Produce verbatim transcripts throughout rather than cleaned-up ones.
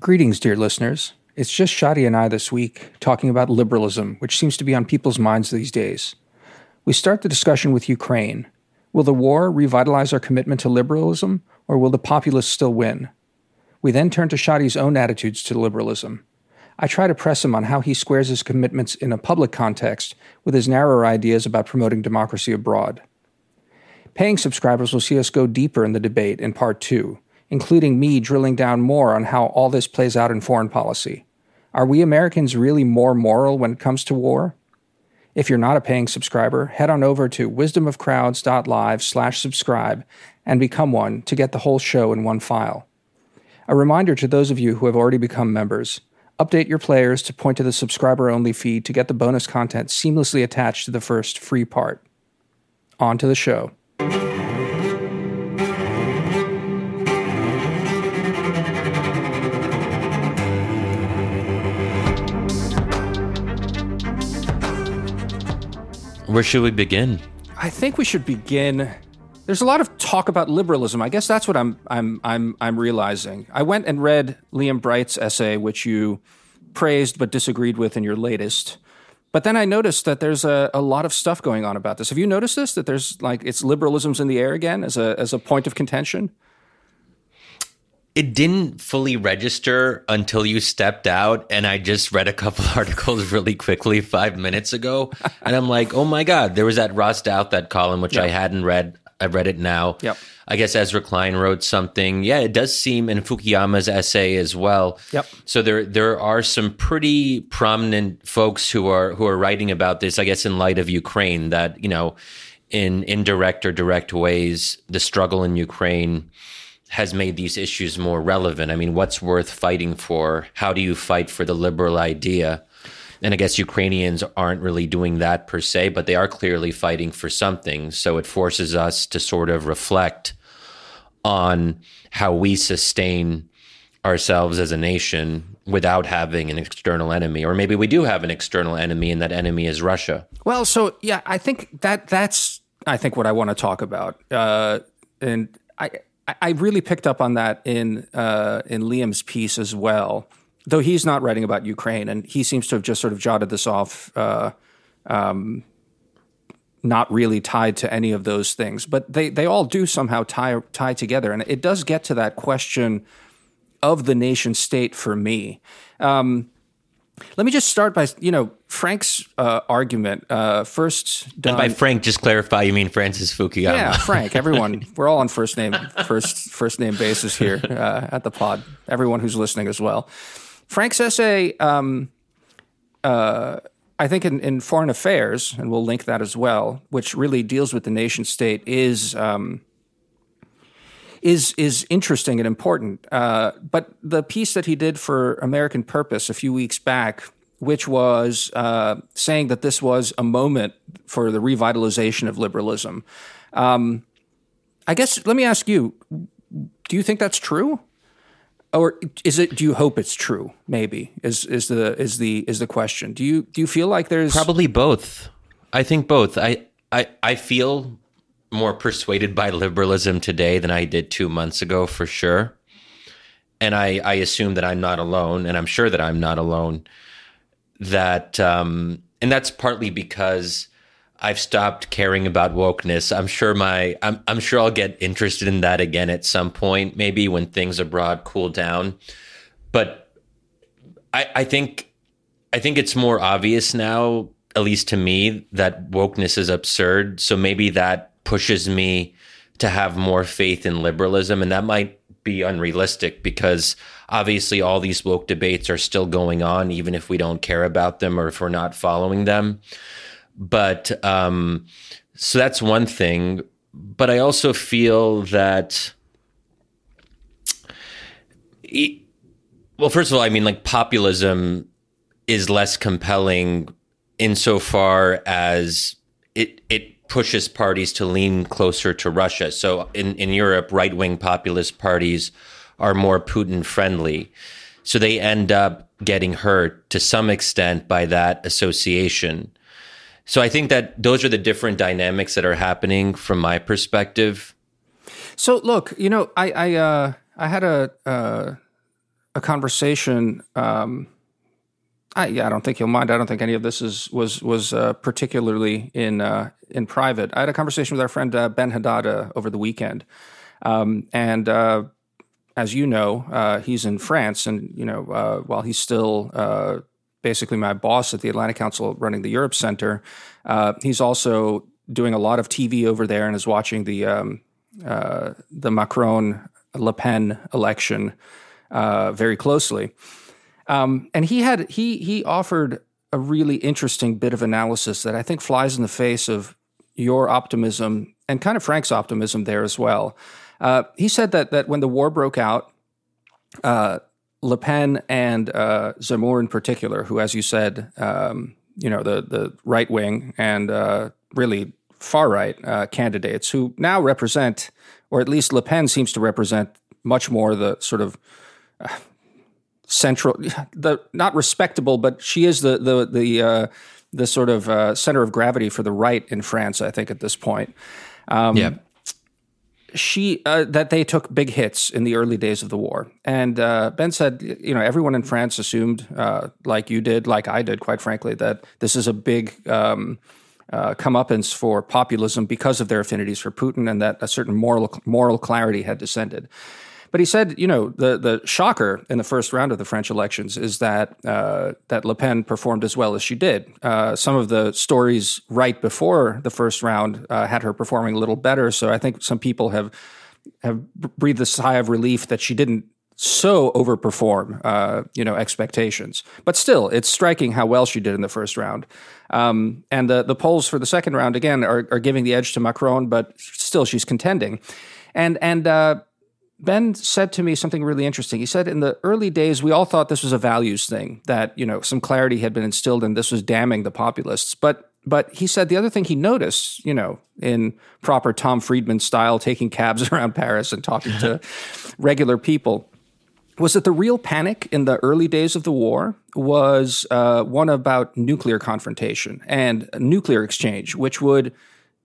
Greetings, dear listeners. It's just Shadi and I this week talking about liberalism, which seems to be on people's minds these days. We start the discussion with Ukraine. Will the war revitalize our commitment to liberalism, or will the populists still win? We then turn to Shadi's own attitudes to liberalism. I try to press him on how he squares his commitments in a public context with his narrower ideas about promoting democracy abroad. Paying subscribers will see us go deeper in the debate in part two, including me drilling down more on how all this plays out in foreign policy. Are we Americans really more moral when it comes to war? If you're not a paying subscriber, head on over to wisdomofcrowds.live slash subscribe and become one to get the whole show in one file. A reminder to those of you who have already become members, update your players to point to the subscriber-only feed to get the bonus content seamlessly attached to the first free part. On to the show. Where should we begin? I think we should begin. There's a lot of talk about liberalism. I guess that's what I'm I'm I'm I'm realizing. I went and read Liam Bright's essay, which you praised but disagreed with in your latest. But then I noticed that there's a, a lot of stuff going on about this. Have you noticed this? That there's like it's liberalism's in the air again as a as a point of contention? It didn't fully register until you stepped out, and I just read a couple articles really quickly five minutes ago, and I'm like, oh my God, there was that Ross Douthat column, which yep. I hadn't read. I read it now. Yep. I guess Ezra Klein wrote something. Yeah, it does seem, and Fukuyama's essay as well. Yep. So there there are some pretty prominent folks who are who are writing about this, I guess, in light of Ukraine, that, you know, in indirect or direct ways, the struggle in Ukraine has made these issues more relevant. I mean, what's worth fighting for? How do you fight for the liberal idea? And I guess Ukrainians aren't really doing that per se, but they are clearly fighting for something. So it forces us to sort of reflect on how we sustain ourselves as a nation without having an external enemy. Or maybe we do have an external enemy, and that enemy is Russia. Well, so yeah, I think that that's, I think what I want to talk about. Uh, and I... I really picked up on that in uh, in Liam's piece as well, though he's not writing about Ukraine, and he seems to have just sort of jotted this off, uh, um, not really tied to any of those things. But they, they all do somehow tie tie together, and it does get to that question of the nation state for me. Um, Let me just start by, you know, Frank's uh, argument uh, first. Done, and by Frank, just clarify, you mean Francis Fukuyama? Yeah, Frank. Everyone, we're all on first name, first first name basis here uh, at the pod. Everyone who's listening as well. Frank's essay, um, uh, I think, in, in Foreign Affairs, and we'll link that as well, which really deals with the nation state, is um, is is interesting and important. Uh, but the piece that he did for American Purpose a few weeks back, which was uh, saying that this was a moment for the revitalization of liberalism. Um, I guess, let me ask you, do you think that's true? Or is it, do you hope it's true? Maybe is, is the, is the, is the question. Do you, do you feel like there's probably both? I think both. I, I, I feel more persuaded by liberalism today than I did two months ago, for sure. And I, I assume that I'm not alone, and I'm sure that I'm not alone. That um, and that's partly because I've stopped caring about wokeness. I'm sure my I'm I'm sure I'll get interested in that again at some point, maybe when things abroad cool down. But I, I think I think it's more obvious now, at least to me, that wokeness is absurd. So maybe that pushes me to have more faith in liberalism, and that might be unrealistic because obviously all these woke debates are still going on, even if we don't care about them or if we're not following them. But um, so that's one thing. But I also feel that, it, well, first of all, I mean, like populism is less compelling insofar as it it. pushes parties to lean closer to Russia. So in, in Europe, right-wing populist parties are more Putin-friendly. So they end up getting hurt to some extent by that association. So I think that those are the different dynamics that are happening from my perspective. So look, you know, I I, uh, I had a, uh, a conversation. Um, I, yeah, I don't think you'll mind. I don't think any of this is was was uh, particularly in uh, in private. I had a conversation with our friend uh, Ben Haddad uh, over the weekend, um, and uh, as you know, uh, he's in France, and you know, uh, while he's still uh, basically my boss at the Atlantic Council, running the Europe Center, uh, he's also doing a lot of T V over there and is watching the um, uh, the Macron Le Pen election uh, very closely. Um, and he had he he offered a really interesting bit of analysis that I think flies in the face of your optimism and kind of Frank's optimism there as well. Uh, he said that that when the war broke out, uh, Le Pen and uh, Zemmour in particular, who, as you said, um, you know, the the right wing and uh, really far right uh, candidates who now represent, or at least Le Pen seems to represent much more the sort of. Uh, Central, the not respectable, but she is the the the uh, the sort of uh, center of gravity for the right in France. I think at this point, um, yeah, she uh, that they took big hits in the early days of the war. And uh, Ben said, you know, everyone in France assumed, uh, like you did, like I did, quite frankly, that this is a big um, uh, comeuppance for populism because of their affinities for Putin, and that a certain moral moral clarity had descended. But he said, you know, the the shocker in the first round of the French elections is that uh, that Le Pen performed as well as she did. Uh, some of the stories right before the first round uh, had her performing a little better. So I think some people have have breathed a sigh of relief that she didn't so overperform, uh, you know, expectations. But still, it's striking how well she did in the first round. Um, and the the polls for the second round again are, are giving the edge to Macron, but still she's contending, and and. Uh, Ben said to me something really interesting. He said, in the early days, we all thought this was a values thing, that, you know, some clarity had been instilled and this was damning the populists. But but he said the other thing he noticed, you know, in proper Tom Friedman style, taking cabs around Paris and talking to regular people, was that the real panic in the early days of the war was uh, one about nuclear confrontation and nuclear exchange, which would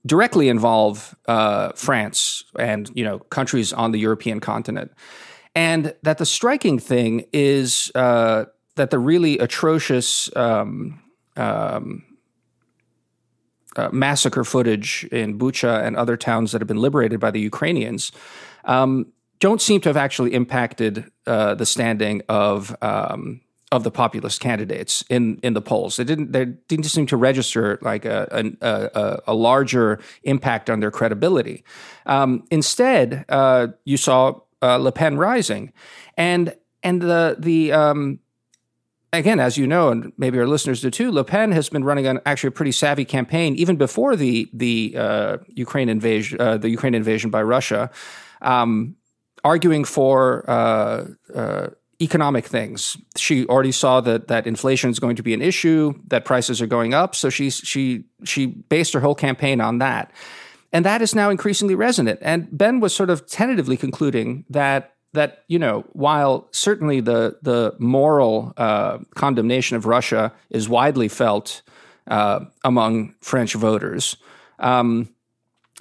directly involve uh, France and, you know, countries on the European continent. And that the striking thing is uh, that the really atrocious um, um, uh, massacre footage in Bucha and other towns that have been liberated by the Ukrainians um, don't seem to have actually impacted uh, the standing of um of the populist candidates in, in the polls. They didn't they didn't seem to register like a a, a larger impact on their credibility. Um, instead, uh, you saw uh, Le Pen rising, and and the the um, again, as you know, and maybe our listeners do too, Le Pen has been running an actually a pretty savvy campaign even before the the uh, Ukraine invasion uh, the Ukraine invasion by Russia, um, arguing for. Uh, uh, Economic things. She already saw that that inflation is going to be an issue, that prices are going up. So she she she based her whole campaign on that, and that is now increasingly resonant. And Ben was sort of tentatively concluding that that you know while certainly the the moral uh, condemnation of Russia is widely felt uh, among French voters, um,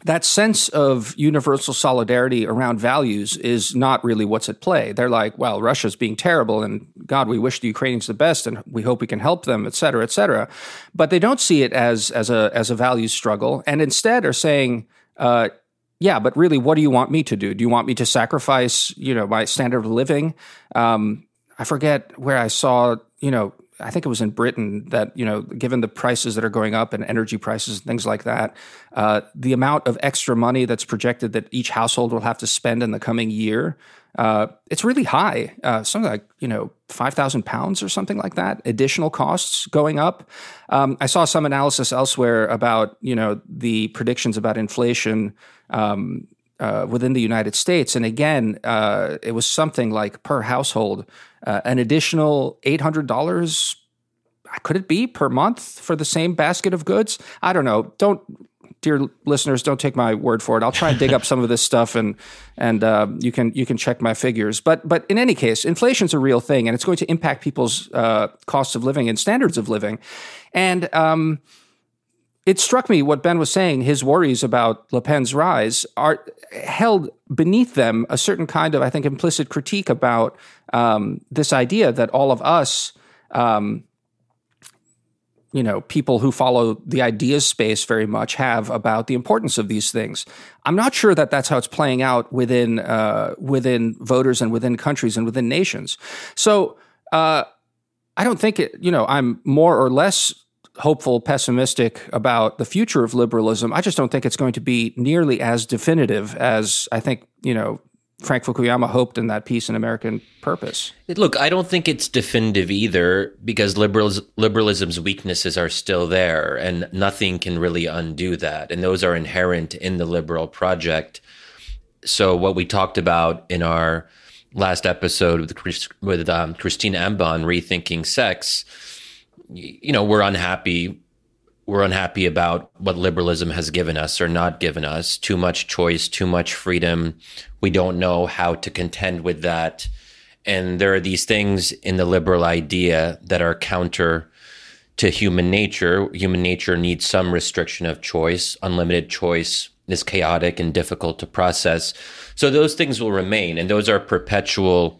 that sense of universal solidarity around values is not really what's at play. They're like, well, Russia's being terrible, and God, we wish the Ukrainians the best, and we hope we can help them, et cetera, et cetera. But they don't see it as as a as a values struggle, and instead are saying, uh, yeah, but really, what do you want me to do? Do you want me to sacrifice, you know, my standard of living? Um, I forget where I saw, you know, I think it was in Britain that, you know, given the prices that are going up and energy prices and things like that, uh, the amount of extra money that's projected that each household will have to spend in the coming year, uh, it's really high. Uh, something like, you know, five thousand pounds or something like that, additional costs going up. Um, I saw some analysis elsewhere about, you know, the predictions about inflation um, uh, within the United States. And again, uh, it was something like per household, Uh, an additional eight hundred dollars, could it be, per month for the same basket of goods? I don't know. Don't, dear listeners, don't take my word for it. I'll try and dig up some of this stuff, and and uh, you can you can check my figures. But but in any case, inflation's a real thing, and it's going to impact people's uh, costs of living and standards of living. And um, it struck me what Ben was saying, his worries about Le Pen's rise are held beneath them a certain kind of, I think, implicit critique about um, this idea that all of us, um, you know, people who follow the ideas space very much have about the importance of these things. I'm not sure that that's how it's playing out within, uh, within voters and within countries and within nations. So uh, I don't think it, you know, I'm more or less hopeful, pessimistic about the future of liberalism. I just don't think it's going to be nearly as definitive as I think, you know, Frank Fukuyama hoped in that piece in American Purpose. Look, I don't think it's definitive either, because liberals, liberalism's weaknesses are still there, and nothing can really undo that. And those are inherent in the liberal project. So what we talked about in our last episode with, Chris, with um, Christine Embon, Rethinking Sex, you know, we're unhappy. We're unhappy about what liberalism has given us or not given us. Too much choice, too much freedom. We don't know how to contend with that. And there are these things in the liberal idea that are counter to human nature. Human nature needs some restriction of choice. Unlimited choice is chaotic and difficult to process. So those things will remain. And those are perpetual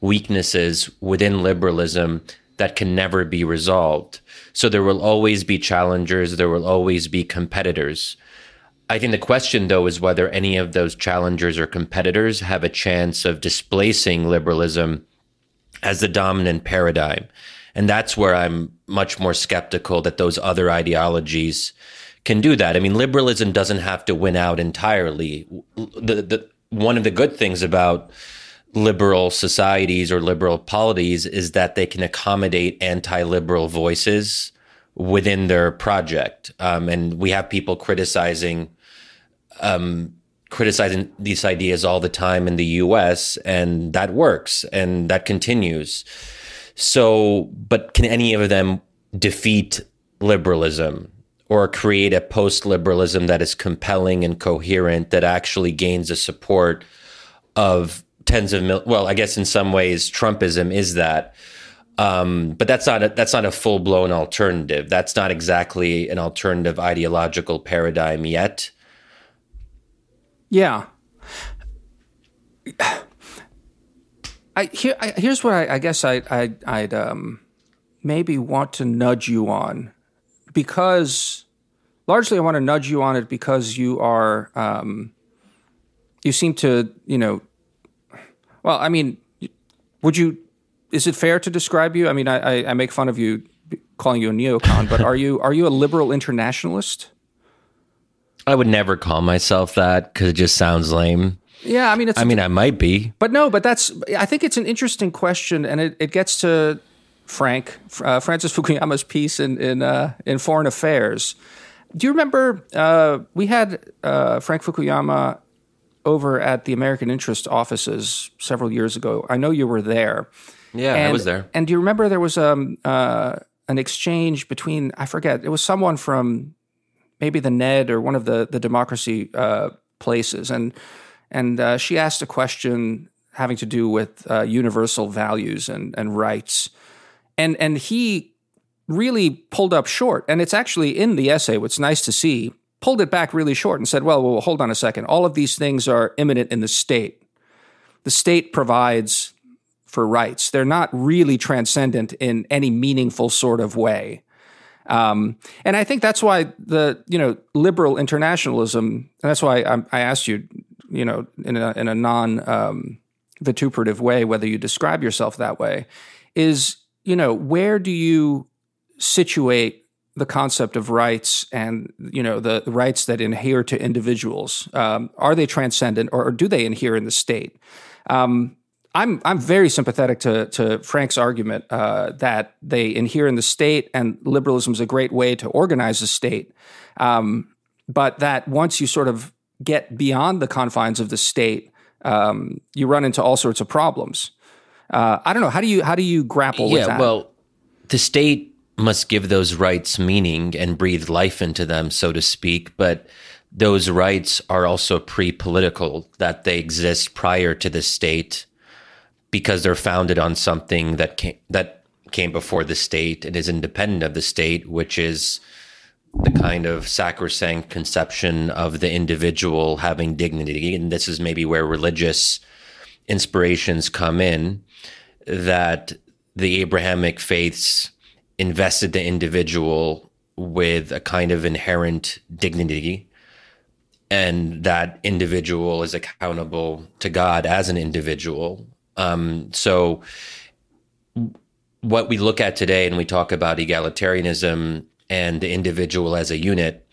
weaknesses within liberalism that can never be resolved. So there will always be challengers, there will always be competitors. I think the question, though, is whether any of those challengers or competitors have a chance of displacing liberalism as the dominant paradigm. And that's where I'm much more skeptical that those other ideologies can do that. I mean, liberalism doesn't have to win out entirely. The, the, one of the good things about liberal societies or liberal polities is that they can accommodate anti-liberal voices within their project. Um, and we have people criticizing um, criticizing these ideas all the time in the U S, and that works and that continues. So, but can any of them defeat liberalism or create a post-liberalism that is compelling and coherent, that actually gains the support of tens of mil- well, I guess in some ways Trumpism is that, um, but that's not a, that's not a full blown alternative. That's not exactly an alternative ideological paradigm yet. Yeah. I here I, here's what I, I guess I, I I'd um, maybe want to nudge you on, because largely I want to nudge you on it because you are um, you seem to you know. Well, I mean, would you? Is it fair to describe you? I mean, I, I make fun of you, calling you a neocon, but are you are you a liberal internationalist? I would never call myself that because it just sounds lame. Yeah, I mean, it's, I mean, I might be, but no, but that's. I think it's an interesting question, and it, it gets to Frank uh, Francis Fukuyama's piece in in uh, in Foreign Affairs. Do you remember uh, we had uh, Frank Fukuyama over at the American Interest offices several years ago? I know you were there. Yeah, and I was there. And do you remember there was um, uh, an exchange between, I forget, it was someone from maybe the N E D or one of the, the democracy uh, places. And, and uh, she asked a question having to do with uh, universal values and, and rights. And, and he really pulled up short. And it's actually in the essay, what's nice to see, pulled it back really short and said, well, well, hold on a second. All of these things are imminent in the state. The state provides for rights. They're not really transcendent in any meaningful sort of way. Um, and I think that's why the, you know, liberal internationalism, and that's why I, I asked you, you know, in a, in a non, um, vituperative way, whether you describe yourself that way, is, you know, where do you situate the concept of rights and, you know, the rights that inhere to individuals? Um, are they transcendent, or, or do they inhere in the state? Um, I'm I'm very sympathetic to, to Frank's argument uh, that they inhere in the state, and liberalism is a great way to organize the state. Um, but that once you sort of get beyond the confines of the state, um, you run into all sorts of problems. Uh, I don't know. How do you how do you grapple yeah, with that? Yeah, well, the state must give those rights meaning and breathe life into them, so to speak. But those rights are also pre-political, that they exist prior to the state because they're founded on something that came, that came before the state and is independent of the state, which is the kind of sacrosanct conception of the individual having dignity, and this is maybe where religious inspirations come in, that the Abrahamic faiths invested the individual with a kind of inherent dignity, and that individual is accountable to God as an individual. Um, so what we look at today, and we talk about egalitarianism and the individual as a unit,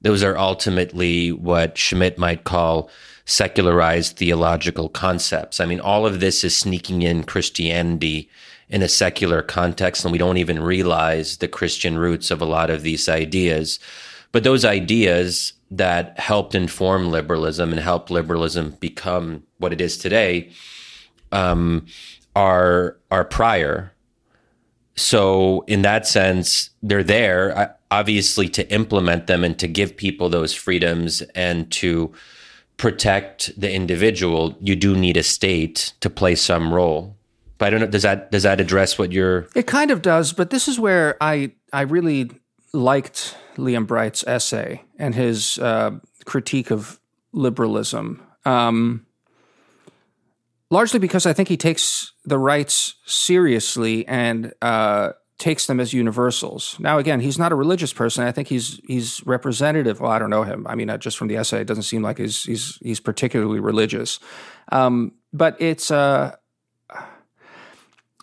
those are ultimately what Schmitt might call secularized theological concepts. I mean, all of this is sneaking in Christianity in a secular context, and we don't even realize the Christian roots of a lot of these ideas. But those ideas that helped inform liberalism and helped liberalism become what it is today um, are, are prior. So in that sense, they're there, obviously, to implement them and to give people those freedoms and to protect the individual. You do need a state to play some role. But I don't know, does that does that address what you're... It kind of does, but this is where I, I really liked Liam Bright's essay and his uh, critique of liberalism, um, largely because I think he takes the rights seriously and uh, takes them as universals. Now, again, he's not a religious person. I think he's he's representative. Well, I don't know him. I mean, just from the essay, it doesn't seem like he's he's, he's particularly religious. Um, but it's... Uh,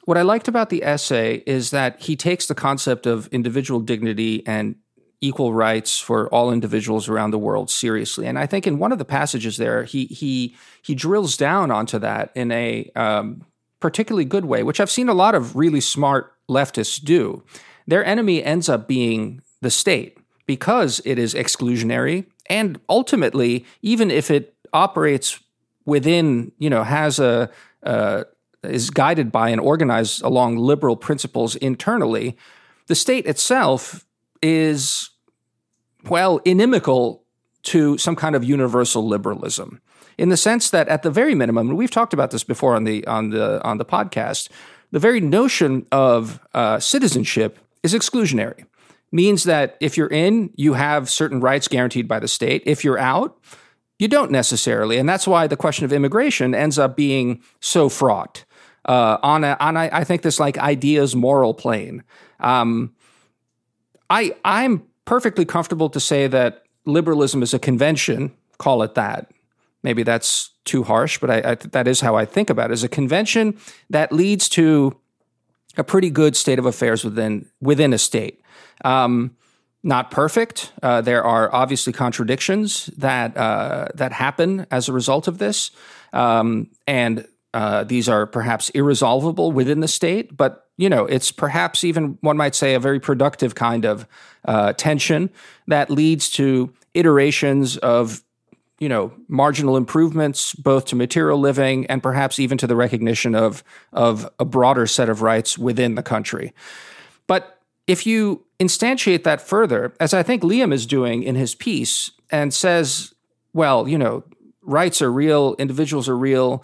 What I liked about the essay is that he takes the concept of individual dignity and equal rights for all individuals around the world seriously. And I think in one of the passages there, he he he drills down onto that in a um, particularly good way, which I've seen a lot of really smart leftists do. Their enemy ends up being the state because it is exclusionary. And ultimately, even if it operates within, you know, has a... a is guided by and organized along liberal principles internally, the state itself is, well, inimical to some kind of universal liberalism, in the sense that at the very minimum, and we've talked about this before on the on the on the podcast, the very notion of uh, citizenship is exclusionary. Means that if you're in, you have certain rights guaranteed by the state. If you're out, you don't necessarily. And that's why the question of immigration ends up being so fraught. Uh, on a, on a, I think this like ideas moral plane. Um, I I'm perfectly comfortable to say that liberalism is a convention. Call it that. Maybe that's too harsh, but I, I that is how I think about it. Is a convention that leads to a pretty good state of affairs within within a state. Um, Not perfect. Uh, there are obviously contradictions that uh, that happen as a result of this, um, and uh, these are perhaps irresolvable within the state. But you know, it's perhaps even, one might say, a very productive kind of uh, tension that leads to iterations of, you know, marginal improvements, both to material living and perhaps even to the recognition of of a broader set of rights within the country. But if you instantiate that further, as I think Liam is doing in his piece, and says, well, you know, rights are real, individuals are real,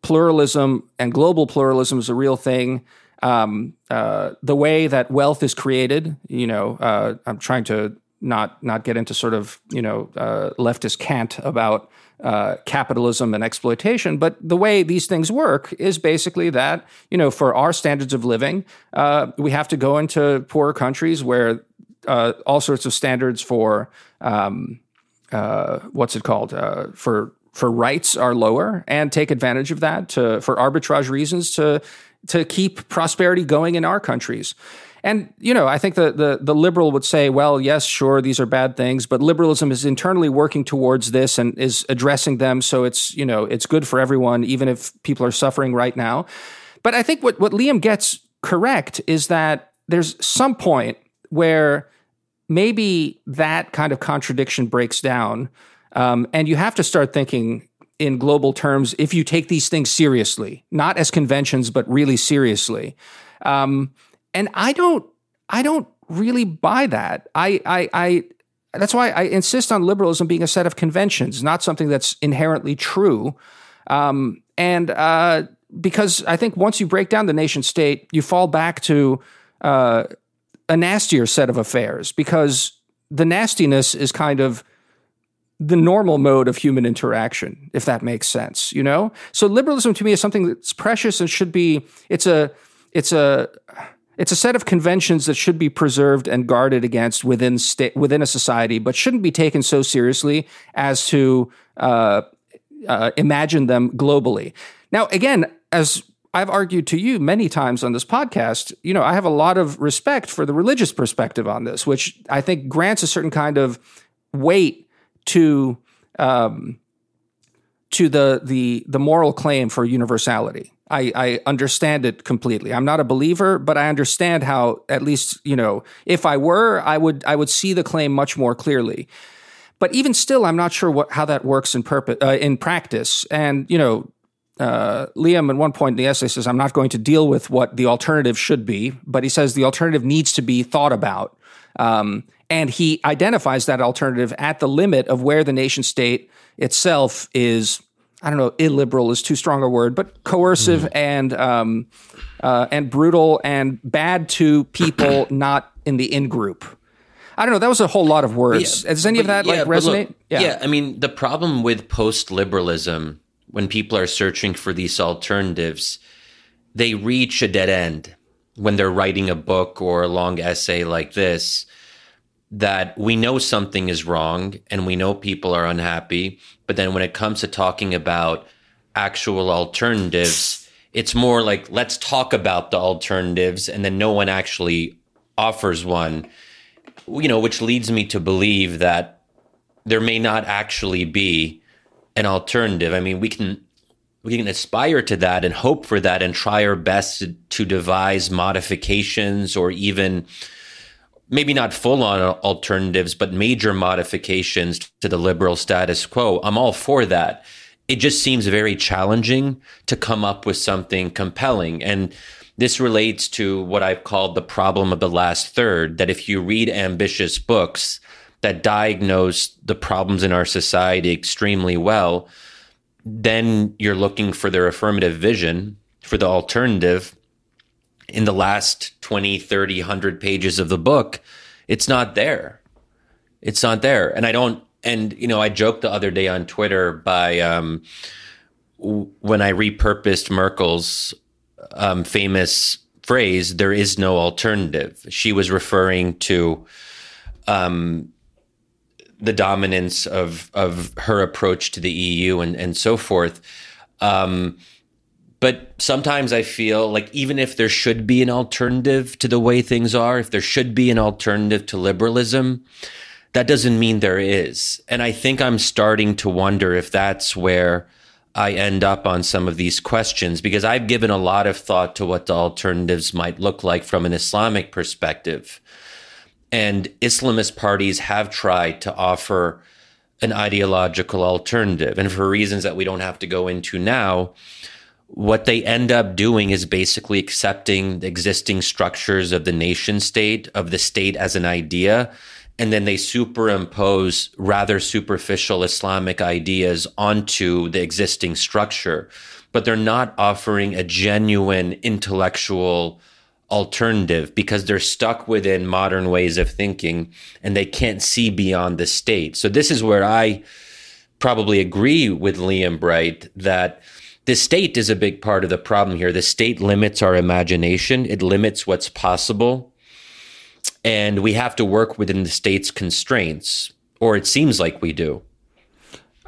pluralism and global pluralism is a real thing. Um, uh, the way that wealth is created, you know, uh, I'm trying to not not get into sort of, you know, uh, leftist cant about uh, capitalism and exploitation, but the way these things work is basically that, you know, for our standards of living, uh, we have to go into poorer countries where uh, all sorts of standards for, um, uh, what's it called, uh, for for rights are lower, and take advantage of that to for arbitrage reasons to to keep prosperity going in our countries. And, you know, I think the, the the liberal would say, well, yes, sure, these are bad things, but liberalism is internally working towards this and is addressing them. So it's, you know, it's good for everyone, even if people are suffering right now. But I think what, what Liam gets correct is that there's some point where maybe that kind of contradiction breaks down, um, and you have to start thinking in global terms if you take these things seriously, not as conventions, but really seriously. Um And I don't, I don't really buy that. I, I, I, that's why I insist on liberalism being a set of conventions, not something that's inherently true. Um, and uh, because I think once you break down the nation state, you fall back to uh, a nastier set of affairs, because the nastiness is kind of the normal mode of human interaction, if that makes sense, you know? So liberalism to me is something that's precious and should be, it's a, it's a, it's a set of conventions that should be preserved and guarded against within sta- within a society, but shouldn't be taken so seriously as to uh, uh, imagine them globally. Now, again, as I've argued to you many times on this podcast, you know, I have a lot of respect for the religious perspective on this, which I think grants a certain kind of weight to um, to the the the moral claim for universality. I, I understand it completely. I'm not a believer, but I understand how, at least, you know, if I were, I would I would see the claim much more clearly. But even still, I'm not sure what, how that works in purpose uh, in practice. And, you know, Uh, Liam, at one point in the essay, says, I'm not going to deal with what the alternative should be, but he says the alternative needs to be thought about. Um, and he identifies that alternative at the limit of where the nation state itself is, I don't know, illiberal is too strong a word, but coercive mm. and um, uh, and brutal and bad to people not in the in-group. I don't know. That was a whole lot of words. Yeah, Does any but, of that yeah, like resonate? Look, yeah. yeah, I mean, the problem with post-liberalism, when people are searching for these alternatives, they reach a dead end when they're writing a book or a long essay like this, that we know something is wrong and we know people are unhappy. But then when it comes to talking about actual alternatives, it's more like, let's talk about the alternatives. And then no one actually offers one, you know, which leads me to believe that there may not actually be an alternative. I mean, we can we can aspire to that and hope for that and try our best to, to devise modifications or even maybe not full-on alternatives, but major modifications to the liberal status quo. I'm all for that. It just seems very challenging to come up with something compelling. And this relates to what I've called the problem of the last third, that if you read ambitious books that diagnose the problems in our society extremely well, then you're looking for their affirmative vision, for the alternative. In the last twenty, thirty, one hundred pages of the book, it's not there. It's not there. And I don't, and, you know, I joked the other day on Twitter by, um, w- when I repurposed Merkel's um, famous phrase, there is no alternative. She was referring to, um, the dominance of of her approach to the E U and, and so forth. Um, but sometimes I feel like even if there should be an alternative to the way things are, if there should be an alternative to liberalism, that doesn't mean there is. And I think I'm starting to wonder if that's where I end up on some of these questions, because I've given a lot of thought to what the alternatives might look like from an Islamic perspective. And Islamist parties have tried to offer an ideological alternative. And for reasons that we don't have to go into now, what they end up doing is basically accepting the existing structures of the nation state, of the state as an idea. And then they superimpose rather superficial Islamic ideas onto the existing structure. But they're not offering a genuine intellectual alternative, because they're stuck within modern ways of thinking and they can't see beyond the state. So this is where I probably agree with Liam Bright, that the state is a big part of the problem here. The state limits our imagination. It limits what's possible. And we have to work within the state's constraints, or it seems like we do.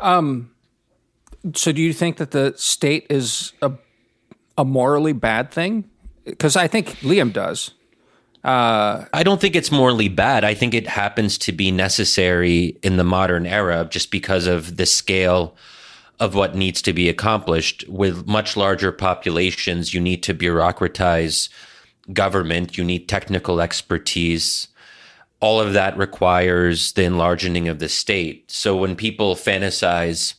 Um. So do you think that the state is a, a morally bad thing? Because I think Liam does. Uh, I don't think it's morally bad. I think it happens to be necessary in the modern era just because of the scale of what needs to be accomplished. With much larger populations, you need to bureaucratize government. You need technical expertise. All of that requires the enlarging of the state. So when people fantasize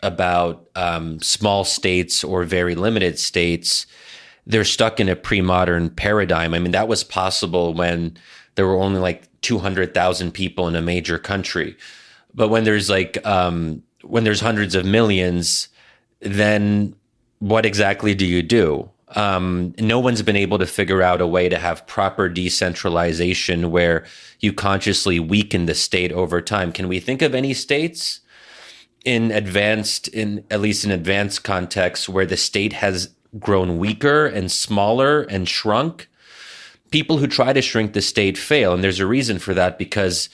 about um, small states or very limited states, they're stuck in a pre-modern paradigm. I mean, that was possible when there were only like two hundred thousand people in a major country. But when there's like, um, when there's hundreds of millions, then what exactly do you do? Um, no one's been able to figure out a way to have proper decentralization where you consciously weaken the state over time. Can we think of any states in advanced, in at least in advanced contexts, where the state has grown weaker and smaller and shrunk? People who try to shrink the state fail, and there's a reason for that, because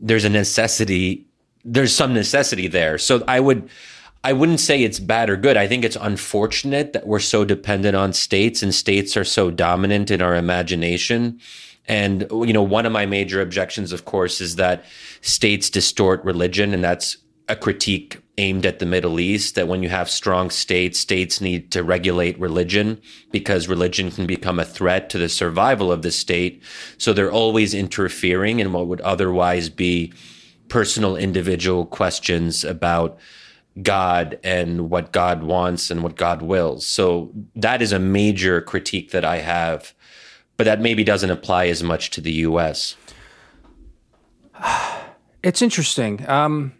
there's a necessity, there's some necessity there. So I would, I wouldn't say it's bad or good. I think it's unfortunate that we're so dependent on states, and states are so dominant in our imagination. And, you know, one of my major objections, of course, is that states distort religion, and that's a critique aimed at the Middle East, that when you have strong states, states need to regulate religion because religion can become a threat to the survival of the state. So they're always interfering in what would otherwise be personal, individual questions about God and what God wants and what God wills. So that is a major critique that I have, but that maybe doesn't apply as much to the U S. It's interesting. Um,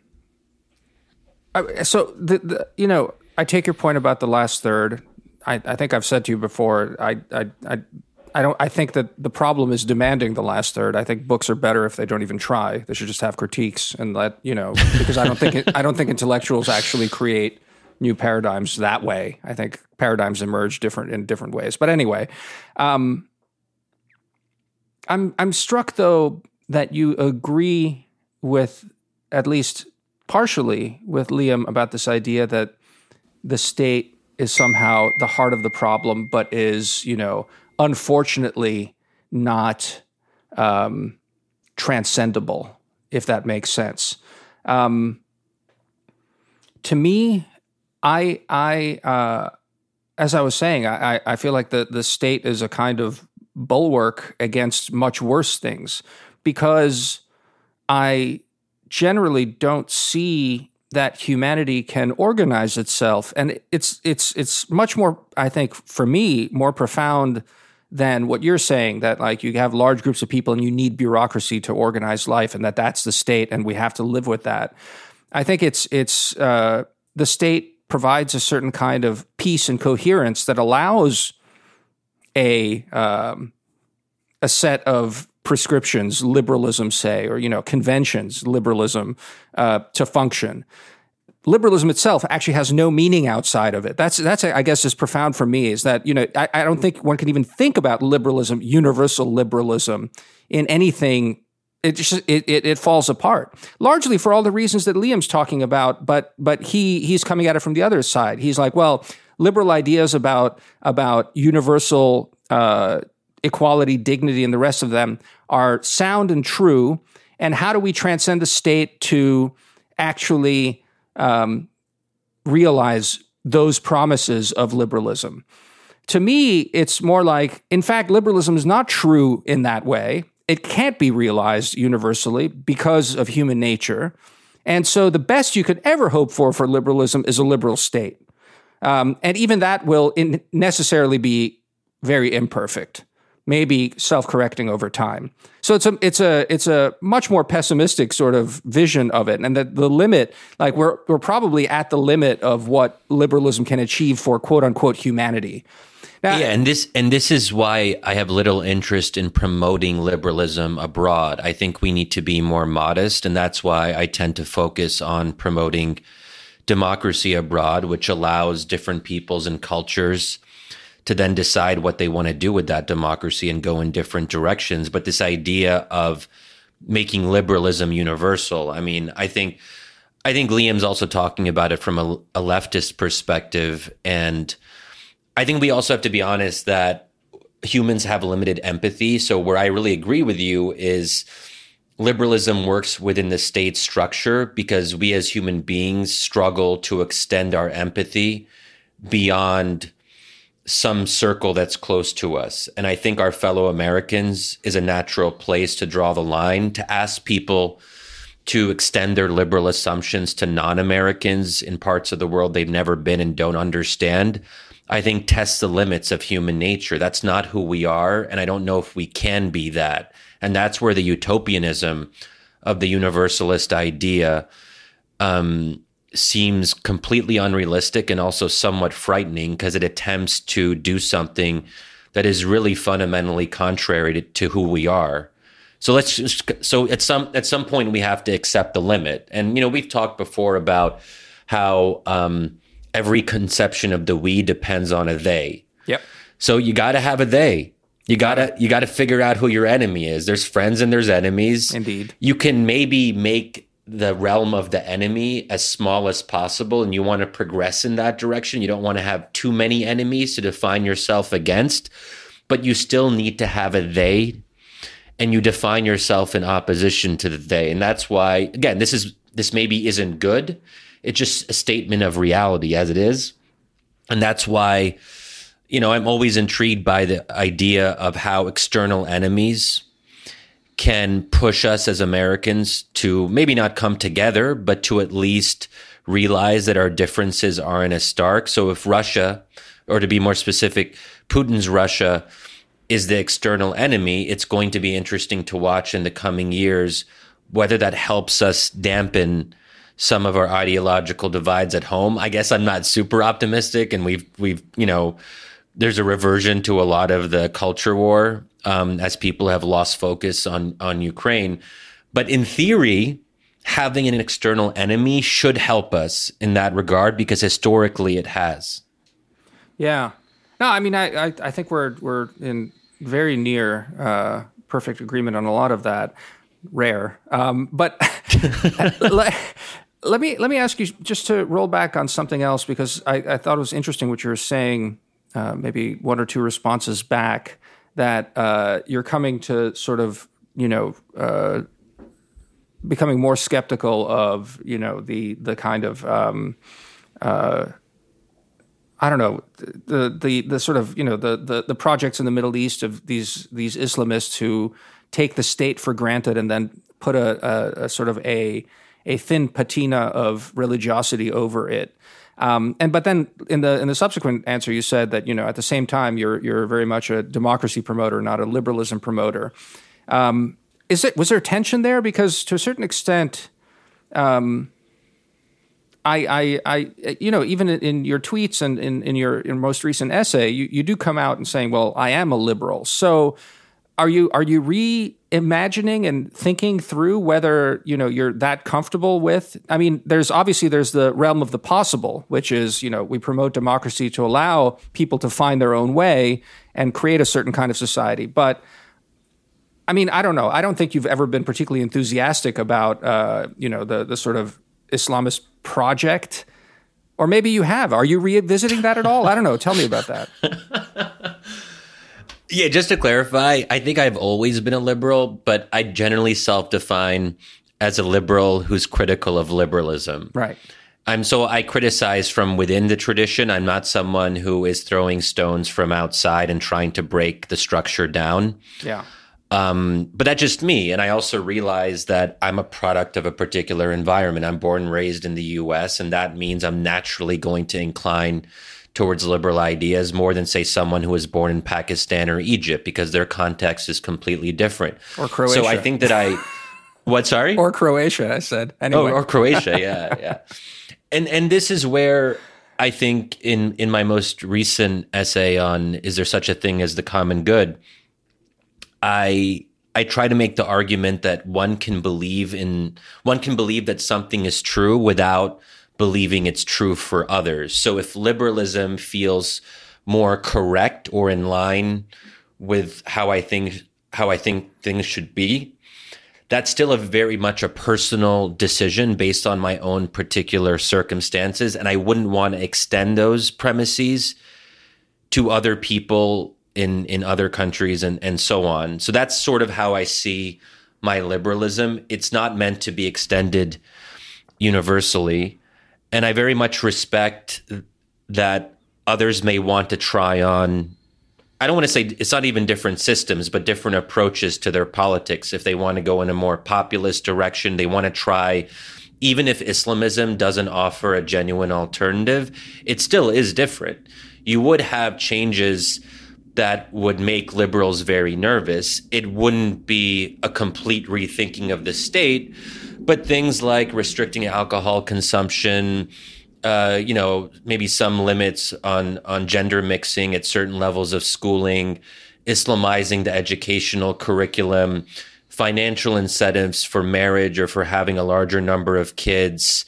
so, the, the, you know, I take your point about the last third. I, I think I've said to you before, I, I, I, I don't. I think that the problem is demanding the last third. I think books are better if they don't even try. They should just have critiques and let you know. Because I don't think it, I don't think intellectuals actually create new paradigms that way. I think paradigms emerge different in different ways. But anyway, um, I'm I'm struck though that you agree with, at least partially, with Liam about this idea that the state is somehow the heart of the problem, but is, you know, unfortunately not um, transcendable, if that makes sense. Um, to me, I, I, uh, as I was saying, I, I feel like the, the state is a kind of bulwark against much worse things, because I generally don't see that humanity can organize itself. And it's, it's, it's much more, I think, for me, more profound than what you're saying, that like you have large groups of people and you need bureaucracy to organize life, and that that's the state and we have to live with that. I think it's it's uh, the state provides a certain kind of peace and coherence that allows a um, a set of prescriptions, liberalism, say, or you know conventions, liberalism, uh, to function. Liberalism itself actually has no meaning outside of it. That's, that's I guess, is profound for me, is that, you know, I, I don't think one can even think about liberalism, universal liberalism, in anything. It just, it, it, it falls apart, largely for all the reasons that Liam's talking about, but but he he's coming at it from the other side. He's like, well, liberal ideas about, about universal uh, equality, dignity, and the rest of them are sound and true, and how do we transcend the state to actually Um, realize those promises of liberalism? To me, it's more like, in fact, liberalism is not true in that way. It can't be realized universally because of human nature. And so the best you could ever hope for for liberalism is a liberal state. Um, and even that will in- necessarily be very imperfect, maybe self-correcting over time. So it's a it's a it's a much more pessimistic sort of vision of it, and that the limit, like we're we're probably at the limit of what liberalism can achieve for quote unquote humanity. Now, yeah, and this and this is why I have little interest in promoting liberalism abroad. I think we need to be more modest, and that's why I tend to focus on promoting democracy abroad, which allows different peoples and cultures to then decide what they want to do with that democracy and go in different directions. But this idea of making liberalism universal, I mean, I think I think Liam's also talking about it from a, a leftist perspective. And I think we also have to be honest that humans have limited empathy. So where I really agree with you is liberalism works within the state structure because we as human beings struggle to extend our empathy beyond some circle that's close to us. And I think our fellow Americans is a natural place to draw the line, to ask people to extend their liberal assumptions to non-Americans in parts of the world they've never been and don't understand. I think tests the limits of human nature. That's not who we are, and I don't know if we can be that. And that's where the utopianism of the universalist idea um, seems completely unrealistic and also somewhat frightening because it attempts to do something that is really fundamentally contrary to, to who we are. So let's just, so at some at some point we have to accept the limit. And you know, we've talked before about how um, every conception of the we depends on a they. Yep. So you got to have a they. You gotta you gotta figure out who your enemy is. There's friends and there's enemies. Indeed. You can maybe make the realm of the enemy as small as possible, and you want to progress in that direction. You don't want to have too many enemies to define yourself against, but you still need to have a they, and you define yourself in opposition to the they. And that's why, again, this is this maybe isn't good. It's just a statement of reality as it is. And that's why, you know, I'm always intrigued by the idea of how external enemies can push us as Americans to maybe not come together, but to at least realize that our differences aren't as stark. So if Russia, or to be more specific, Putin's Russia is the external enemy, it's going to be interesting to watch in the coming years whether that helps us dampen some of our ideological divides at home. I guess I'm not super optimistic, and we've, we've you know, there's a reversion to a lot of the culture war um, as people have lost focus on, on Ukraine. But in theory, having an external enemy should help us in that regard, because historically it has. Yeah. No, I mean, I, I, I think we're we're in very near uh, perfect agreement on a lot of that. Rare. Um, but let, let me let me ask you, just to roll back on something else, because I, I thought it was interesting what you were saying. Uh, maybe one or two responses back, that uh, you're coming to sort of, you know, uh, becoming more skeptical of, you know, the the kind of, um, uh, I don't know, the the the sort of, you know, the, the the projects in the Middle East of these these Islamists who take the state for granted and then put a, a, a sort of a a thin patina of religiosity over it. Um, and but then in the in the subsequent answer, you said that, you know, at the same time you're you're very much a democracy promoter, not a liberalism promoter. Um, is it was there tension there? Because to a certain extent, um, I, I I you know, even in your tweets and in, in your in most recent essay, you, you do come out and saying, well, I am a liberal. So are you are you reimagining and thinking through whether, you know, you're that comfortable with? I mean, there's obviously there's the realm of the possible, which is, you know, we promote democracy to allow people to find their own way and create a certain kind of society. But I mean, I don't know. I don't think you've ever been particularly enthusiastic about, uh, you know, the the sort of Islamist project. Or maybe you have. Are you revisiting that at all? I don't know. Tell me about that. Yeah, just to clarify, I think I've always been a liberal, but I generally self-define as a liberal who's critical of liberalism. Right. I'm so I criticize from within the tradition. I'm not someone who is throwing stones from outside and trying to break the structure down. Yeah. Um, but that's just me. And I also realize that I'm a product of a particular environment. I'm born and raised in the U S, and that means I'm naturally going to incline towards liberal ideas more than, say, someone who was born in Pakistan or Egypt, because their context is completely different. Or Croatia. So I think that I, what, sorry? Or Croatia, I said. Anyway. Oh, or Croatia, yeah, yeah. And and this is where I think in, in my most recent essay on Is There Such a Thing as the Common Good, I I try to make the argument that one can believe in, one can believe that something is true without believing it's true for others. So if liberalism feels more correct or in line with how I think how I think things should be, that's still a very much a personal decision based on my own particular circumstances, and I wouldn't want to extend those premises to other people in in other countries and and so on. So that's sort of how I see my liberalism. It's not meant to be extended universally. And I very much respect that others may want to try on, I don't want to say it's not even different systems, but different approaches to their politics. If they want to go in a more populist direction, they want to try, even if Islamism doesn't offer a genuine alternative, it still is different. You would have changes that would make liberals very nervous. It wouldn't be a complete rethinking of the state, But things like restricting alcohol consumption, uh, you know, maybe some limits on, on gender mixing at certain levels of schooling, Islamizing the educational curriculum, financial incentives for marriage or for having a larger number of kids,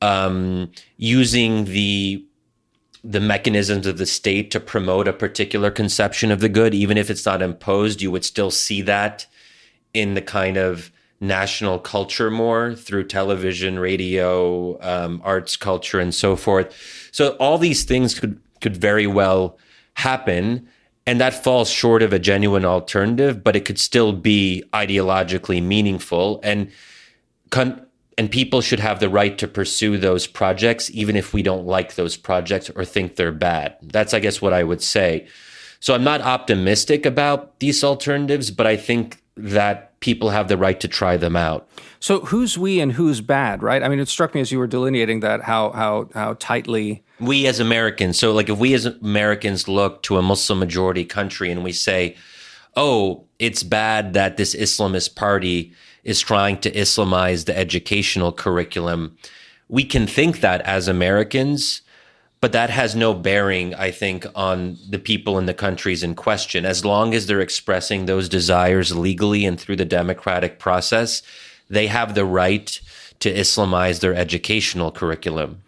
um, using the the mechanisms of the state to promote a particular conception of the good, even if it's not imposed, you would still see that in the kind of national culture more through television, radio, um, arts, culture, and so forth. So all these things could could very well happen. And that falls short of a genuine alternative, but it could still be ideologically meaningful. And con- and people should have the right to pursue those projects, even if we don't like those projects or think they're bad. That's, I guess, what I would say. So I'm not optimistic about these alternatives, but I think that people have the right to try them out. So who's we and who's bad, right? I mean, it struck me as you were delineating that, how how how tightly... We as Americans. So like if we as Americans look to a Muslim majority country and we say, oh, it's bad that this Islamist party is trying to Islamize the educational curriculum, we can think that as Americans, but that has no bearing, I think, on the people in the countries in question. As long as they're expressing those desires legally and through the democratic process, they have the right to Islamize their educational curriculum.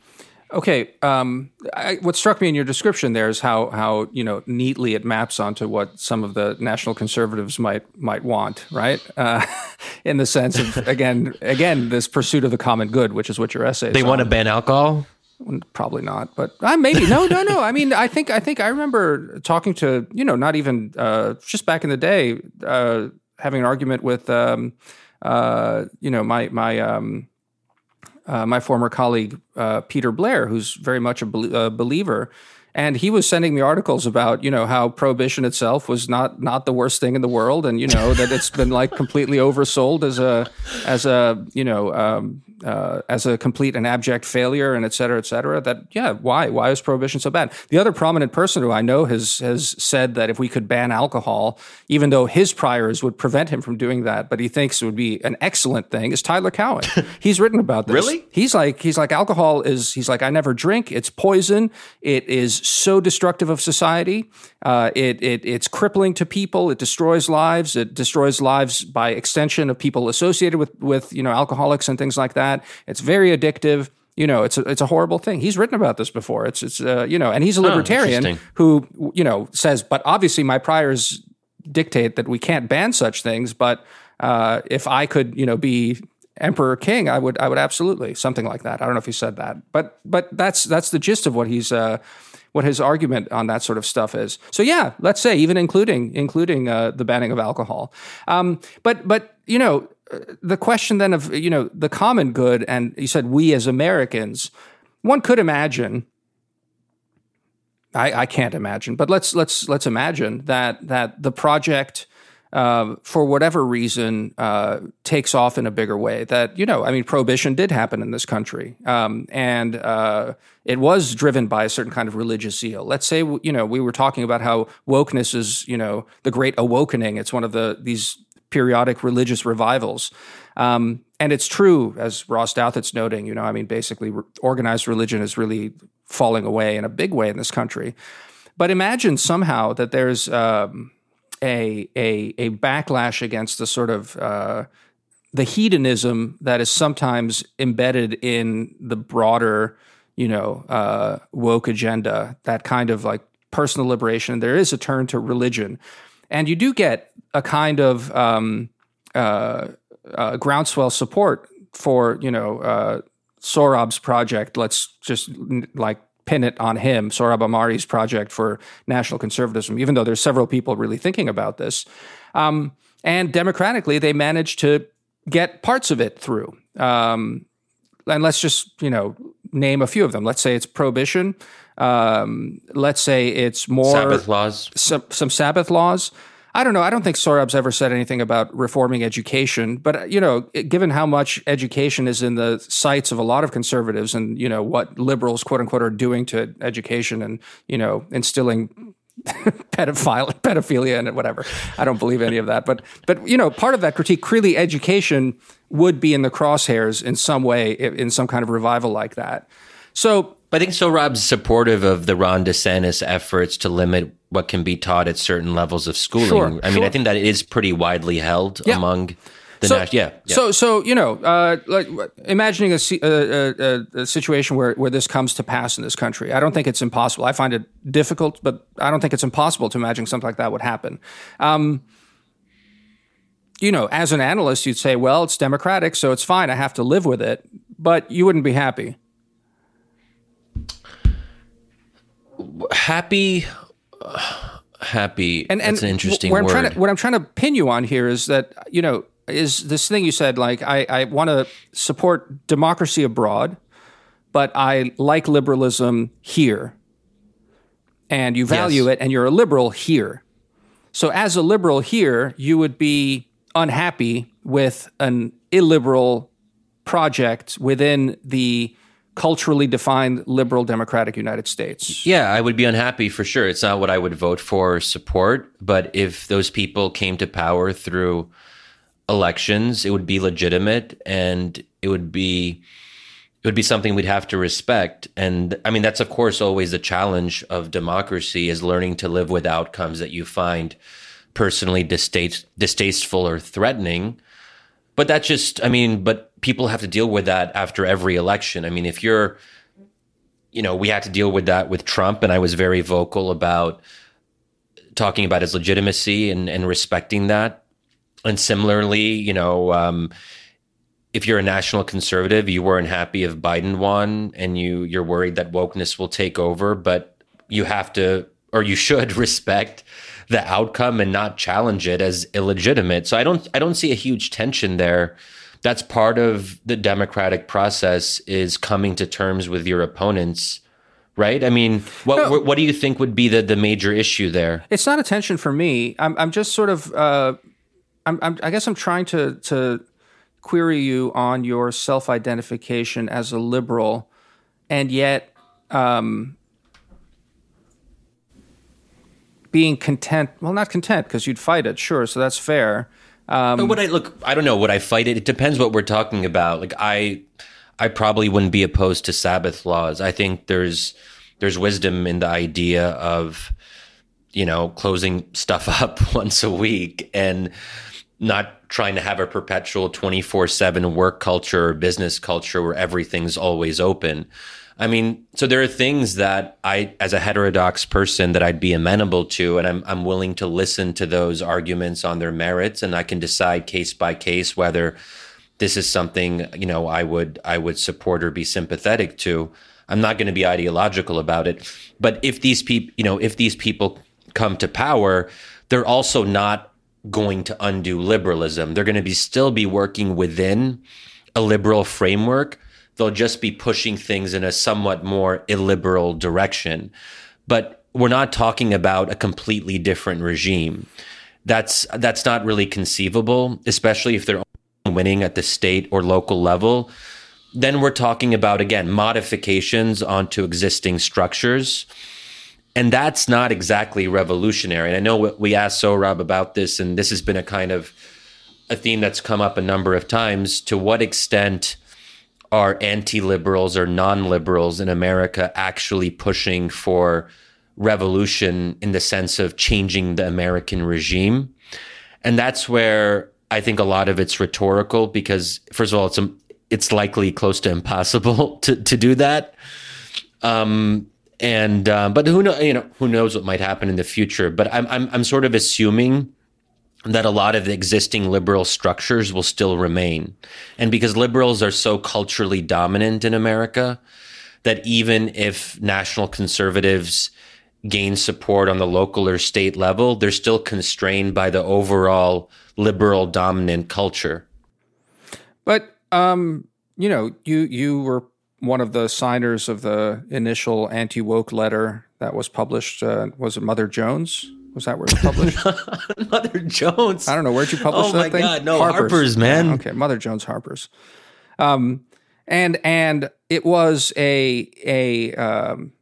Okay, um, I, what struck me in your description there is how how you know neatly it maps onto what some of the national conservatives might might want, right? Uh, in the sense of again again this pursuit of the common good, which is what your essay is. They want to ban alcohol? Probably not, but uh, maybe no no no. I mean, I think I think I remember talking to you know not even uh, just back in the day uh, having an argument with um, uh, you know my my. Um, Uh, my former colleague, uh, Peter Blair, who's very much a be- uh, believer, and he was sending me articles about, you know, how prohibition itself was not not the worst thing in the world, and you know that it's been like completely oversold as a as a you know um, uh, as a complete and abject failure, and et cetera, et cetera. That yeah, why why is prohibition so bad? The other prominent person who I know has has said that if we could ban alcohol, even though his priors would prevent him from doing that, but he thinks it would be an excellent thing, is Tyler Cowen. He's written about this. Really? He's like he's like alcohol is he's like I never drink. It's poison. It is so destructive of society. Uh, it it it's crippling to people. It destroys lives. It destroys lives by extension of people associated with with you know alcoholics and things like that. It's very addictive. You know, it's a, it's a horrible thing. He's written about this before. It's it's uh, you know, and he's a libertarian oh, who you know says, but obviously my priors dictate that we can't ban such things. But uh, if I could, you know, be Emperor King, I would I would absolutely something like that. I don't know if he said that, but but that's that's the gist of what he's. Uh, what his argument on that sort of stuff is. So yeah, let's say even including including uh, the banning of alcohol. Um, but but you know the question then of you know the common good, and you said we as Americans, one could imagine. I, I can't imagine, but let's let's let's imagine that that the project. Uh, for whatever reason, uh, takes off in a bigger way that, you know, I mean, prohibition did happen in this country. Um, and uh, it was driven by a certain kind of religious zeal. Let's say, you know, we were talking about how wokeness is, you know, the great awakening. It's one of the these periodic religious revivals. Um, and it's true, as Ross Douthat's noting, you know, I mean, basically re- organized religion is really falling away in a big way in this country. But imagine somehow that there's... Um, A, a a backlash against the sort of uh, the hedonism that is sometimes embedded in the broader, you know, uh, woke agenda, that kind of like personal liberation. There is a turn to religion. And you do get a kind of um, uh, uh, groundswell support for, you know, uh, Saurabh's project. Let's just like... pin it on him, Saurabh Amari's project for national conservatism, even though there's several people really thinking about this. Um, and democratically, they managed to get parts of it through. Um, and let's just, you know, name a few of them. Let's say it's prohibition. Um, let's say it's more... Sabbath laws. Some, some Sabbath laws. I don't know. I don't think Saurabh's ever said anything about reforming education, but you know, given how much education is in the sights of a lot of conservatives, and you know what liberals, quote unquote, are doing to education, and you know, instilling pedophile, pedophilia and whatever. I don't believe any of that. But, but you know, part of that critique, clearly education would be in the crosshairs in some way, in some kind of revival like that. So... But I think Saurabh's supportive of the Ron DeSantis efforts to limit what can be taught at certain levels of schooling. Sure, I mean, sure. I think that it is pretty widely held yeah. among the so, national. Yeah, yeah. So, so you know, uh, like imagining a, a, a, a situation where, where this comes to pass in this country, I don't think it's impossible. I find it difficult, but I don't think it's impossible to imagine something like that would happen. Um, you know, as an analyst, you'd say, well, it's democratic, so it's fine. I have to live with it. But you wouldn't be happy. Happy, uh, happy. And, and that's an interesting word. I'm trying to, what I'm trying to pin you on here is that, you know, is this thing you said, like, I, I want to support democracy abroad, but I like liberalism here. And you value yes. it, and you're a liberal here. So as a liberal here, you would be unhappy with an illiberal project within the culturally defined liberal democratic United States. Yeah, I would be unhappy for sure. It's not what I would vote for or support, but if those people came to power through elections, it would be legitimate and it would be it would be something we'd have to respect. And I mean, that's of course always the challenge of democracy, is learning to live with outcomes that you find personally distast- distasteful or threatening. But that's just, I mean, but people have to deal with that after every election. I mean, if you're, you know, we had to deal with that with Trump, and I was very vocal about talking about his legitimacy and, and respecting that. And similarly, you know, um, if you're a national conservative, you weren't happy if Biden won, and you, you're worried that wokeness will take over, but you have to, or you should respect the outcome and not challenge it as illegitimate. So I don't I don't see a huge tension there. That's part of the democratic process, is coming to terms with your opponents, right? I mean, what no, what do you think would be the, the major issue there? It's not a tension for me. I'm I'm just sort of uh, I'm, I'm I guess I'm trying to to query you on your self-identification as a liberal, and yet um, being content, well, not content, because you'd fight it, sure, so that's fair. Um, but would I, look, I don't know, would I fight it? It depends what we're talking about. Like, I I probably wouldn't be opposed to Sabbath laws. I think there's there's wisdom in the idea of, you know, closing stuff up once a week and not trying to have a perpetual twenty-four seven work culture or business culture where everything's always open. I mean, so there are things that I, as a heterodox person, that I'd be amenable to, and I'm I'm willing to listen to those arguments on their merits, and I can decide case by case whether this is something, you know, I would I would support or be sympathetic to. I'm not going to be ideological about it. But if these people, you know, if these people come to power, they're also not going to undo liberalism. They're going to be still be working within a liberal framework. They'll just be pushing things in a somewhat more illiberal direction. But we're not talking about a completely different regime. That's that's not really conceivable, especially if they're winning at the state or local level. Then we're talking about, again, modifications onto existing structures. And that's not exactly revolutionary. And I know we asked Saurabh about this, and this has been a kind of a theme that's come up a number of times. To what extent are anti-liberals or non-liberals in America actually pushing for revolution in the sense of changing the American regime? And that's where I think a lot of it's rhetorical, because first of all, it's it's likely close to impossible to, to do that. Um, and um, but who know, you know, who knows what might happen in the future? But I'm I'm I'm sort of assuming that a lot of the existing liberal structures will still remain. And because liberals are so culturally dominant in America, that even if national conservatives gain support on the local or state level, they're still constrained by the overall liberal dominant culture. But, um, you know, you, you were one of the signers of the initial anti-woke letter that was published, uh, was it Mother Jones? Was that where it was published? Mother Jones. I don't know. Where'd you publish oh that thing? Oh, my God. No, Harper's, Harper's man. Yeah, okay, Mother Jones, Harper's. Um, and and it was a, a, um,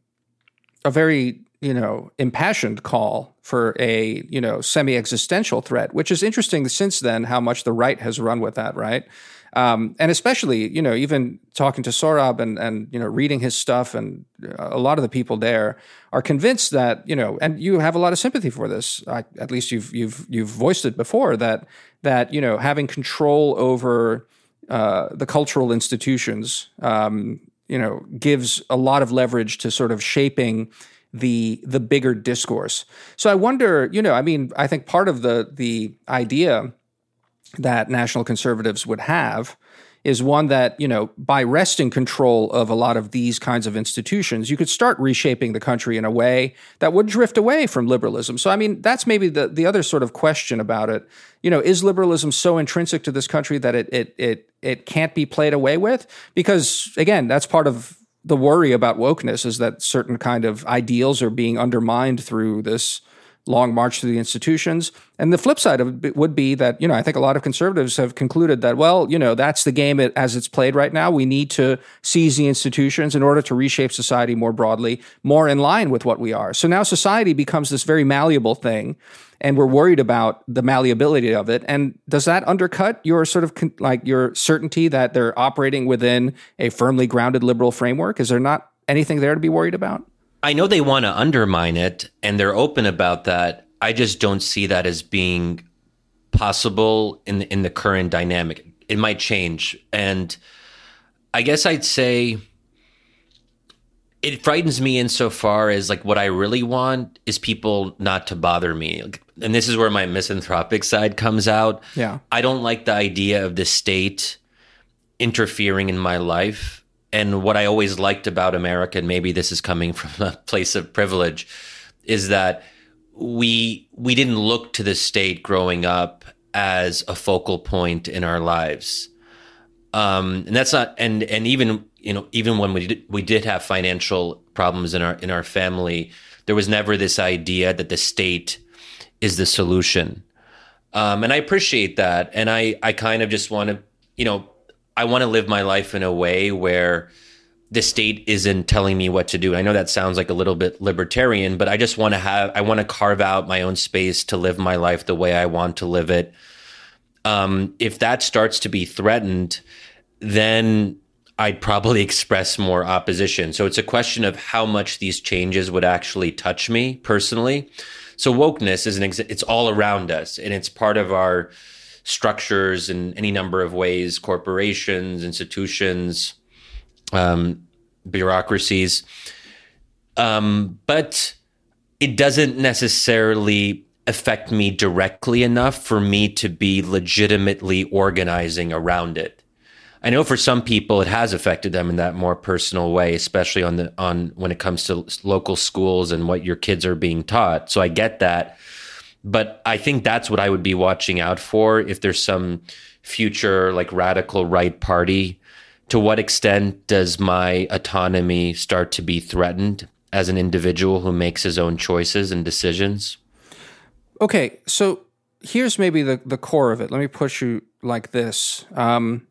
a very you know, impassioned call for a, you know, semi-existential threat, which is interesting since then how much the right has run with that, right? Um, and especially, you know, even talking to Saurabh and, and, you know, reading his stuff, and a lot of the people there are convinced that, you know, and you have a lot of sympathy for this, I, at least you've, you've, you've voiced it before, that, that, you know, having control over uh, the cultural institutions, um, you know, gives a lot of leverage to sort of shaping the, the bigger discourse. So I wonder, you know, I mean, I think part of the, the idea that national conservatives would have is one that, you know, by wresting control of a lot of these kinds of institutions, you could start reshaping the country in a way that would drift away from liberalism. So, I mean, that's maybe the, the other sort of question about it. You know, is liberalism so intrinsic to this country that it it it it can't be played away with? Because, again, that's part of the worry about wokeness, is that certain kind of ideals are being undermined through this long march through the institutions. And the flip side of it would be that, you know, I think a lot of conservatives have concluded that, well, you know, that's the game it, as it's played right now. We need to seize the institutions in order to reshape society more broadly, more in line with what we are. So now society becomes this very malleable thing, and we're worried about the malleability of it. And does that undercut your sort of con- like your certainty that they're operating within a firmly grounded liberal framework? Is there not anything there to be worried about? I know they want to undermine it, and they're open about that. I just don't see that as being possible in the, in the current dynamic. It might change. And I guess I'd say it frightens me insofar as, like, what I really want is people not to bother me. And this is where my misanthropic side comes out. Yeah. I don't like the idea of the state interfering in my life. And what I always liked about America, and maybe this is coming from a place of privilege, is that we we didn't look to the state growing up as a focal point in our lives. Um, and that's not, and and even you know even when we did, we did have financial problems in our in our family, there was never this idea that the state is the solution. Um, and I appreciate that, and I I kind of just want to you know. I want to live my life in a way where the state isn't telling me what to do. And I know that sounds like a little bit libertarian, but I just want to have, I want to carve out my own space to live my life the way I want to live it. Um, if that starts to be threatened, then I'd probably express more opposition. So it's a question of how much these changes would actually touch me personally. So wokeness is an ex- it's all around us, and it's part of our structures in any number of ways, corporations, institutions, um, bureaucracies. Um, but it doesn't necessarily affect me directly enough for me to be legitimately organizing around it. I know for some people it has affected them in that more personal way, especially on the on when it comes to local schools and what your kids are being taught. So I get that. But I think that's what I would be watching out for if there's some future, like, radical right party. To what extent does my autonomy start to be threatened as an individual who makes his own choices and decisions? Okay, so here's maybe the, the core of it. Let me push you like this. Um,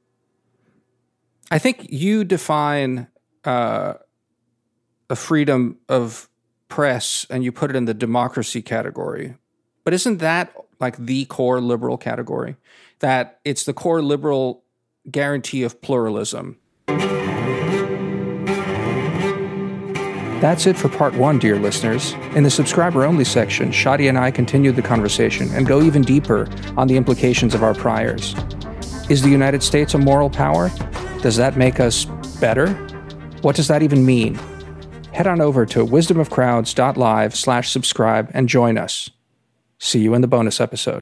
I think you define uh, a freedom of press, and you put it in the democracy category. But isn't that like the core liberal category? That it's the core liberal guarantee of pluralism. That's it for part one, dear listeners. In the subscriber-only section, Shadi and I continue the conversation and go even deeper on the implications of our priors. Is the United States a moral power? Does that make us better? What does that even mean? Head on over to wisdom of crowds dot live slash subscribe and join us. See you in the bonus episode.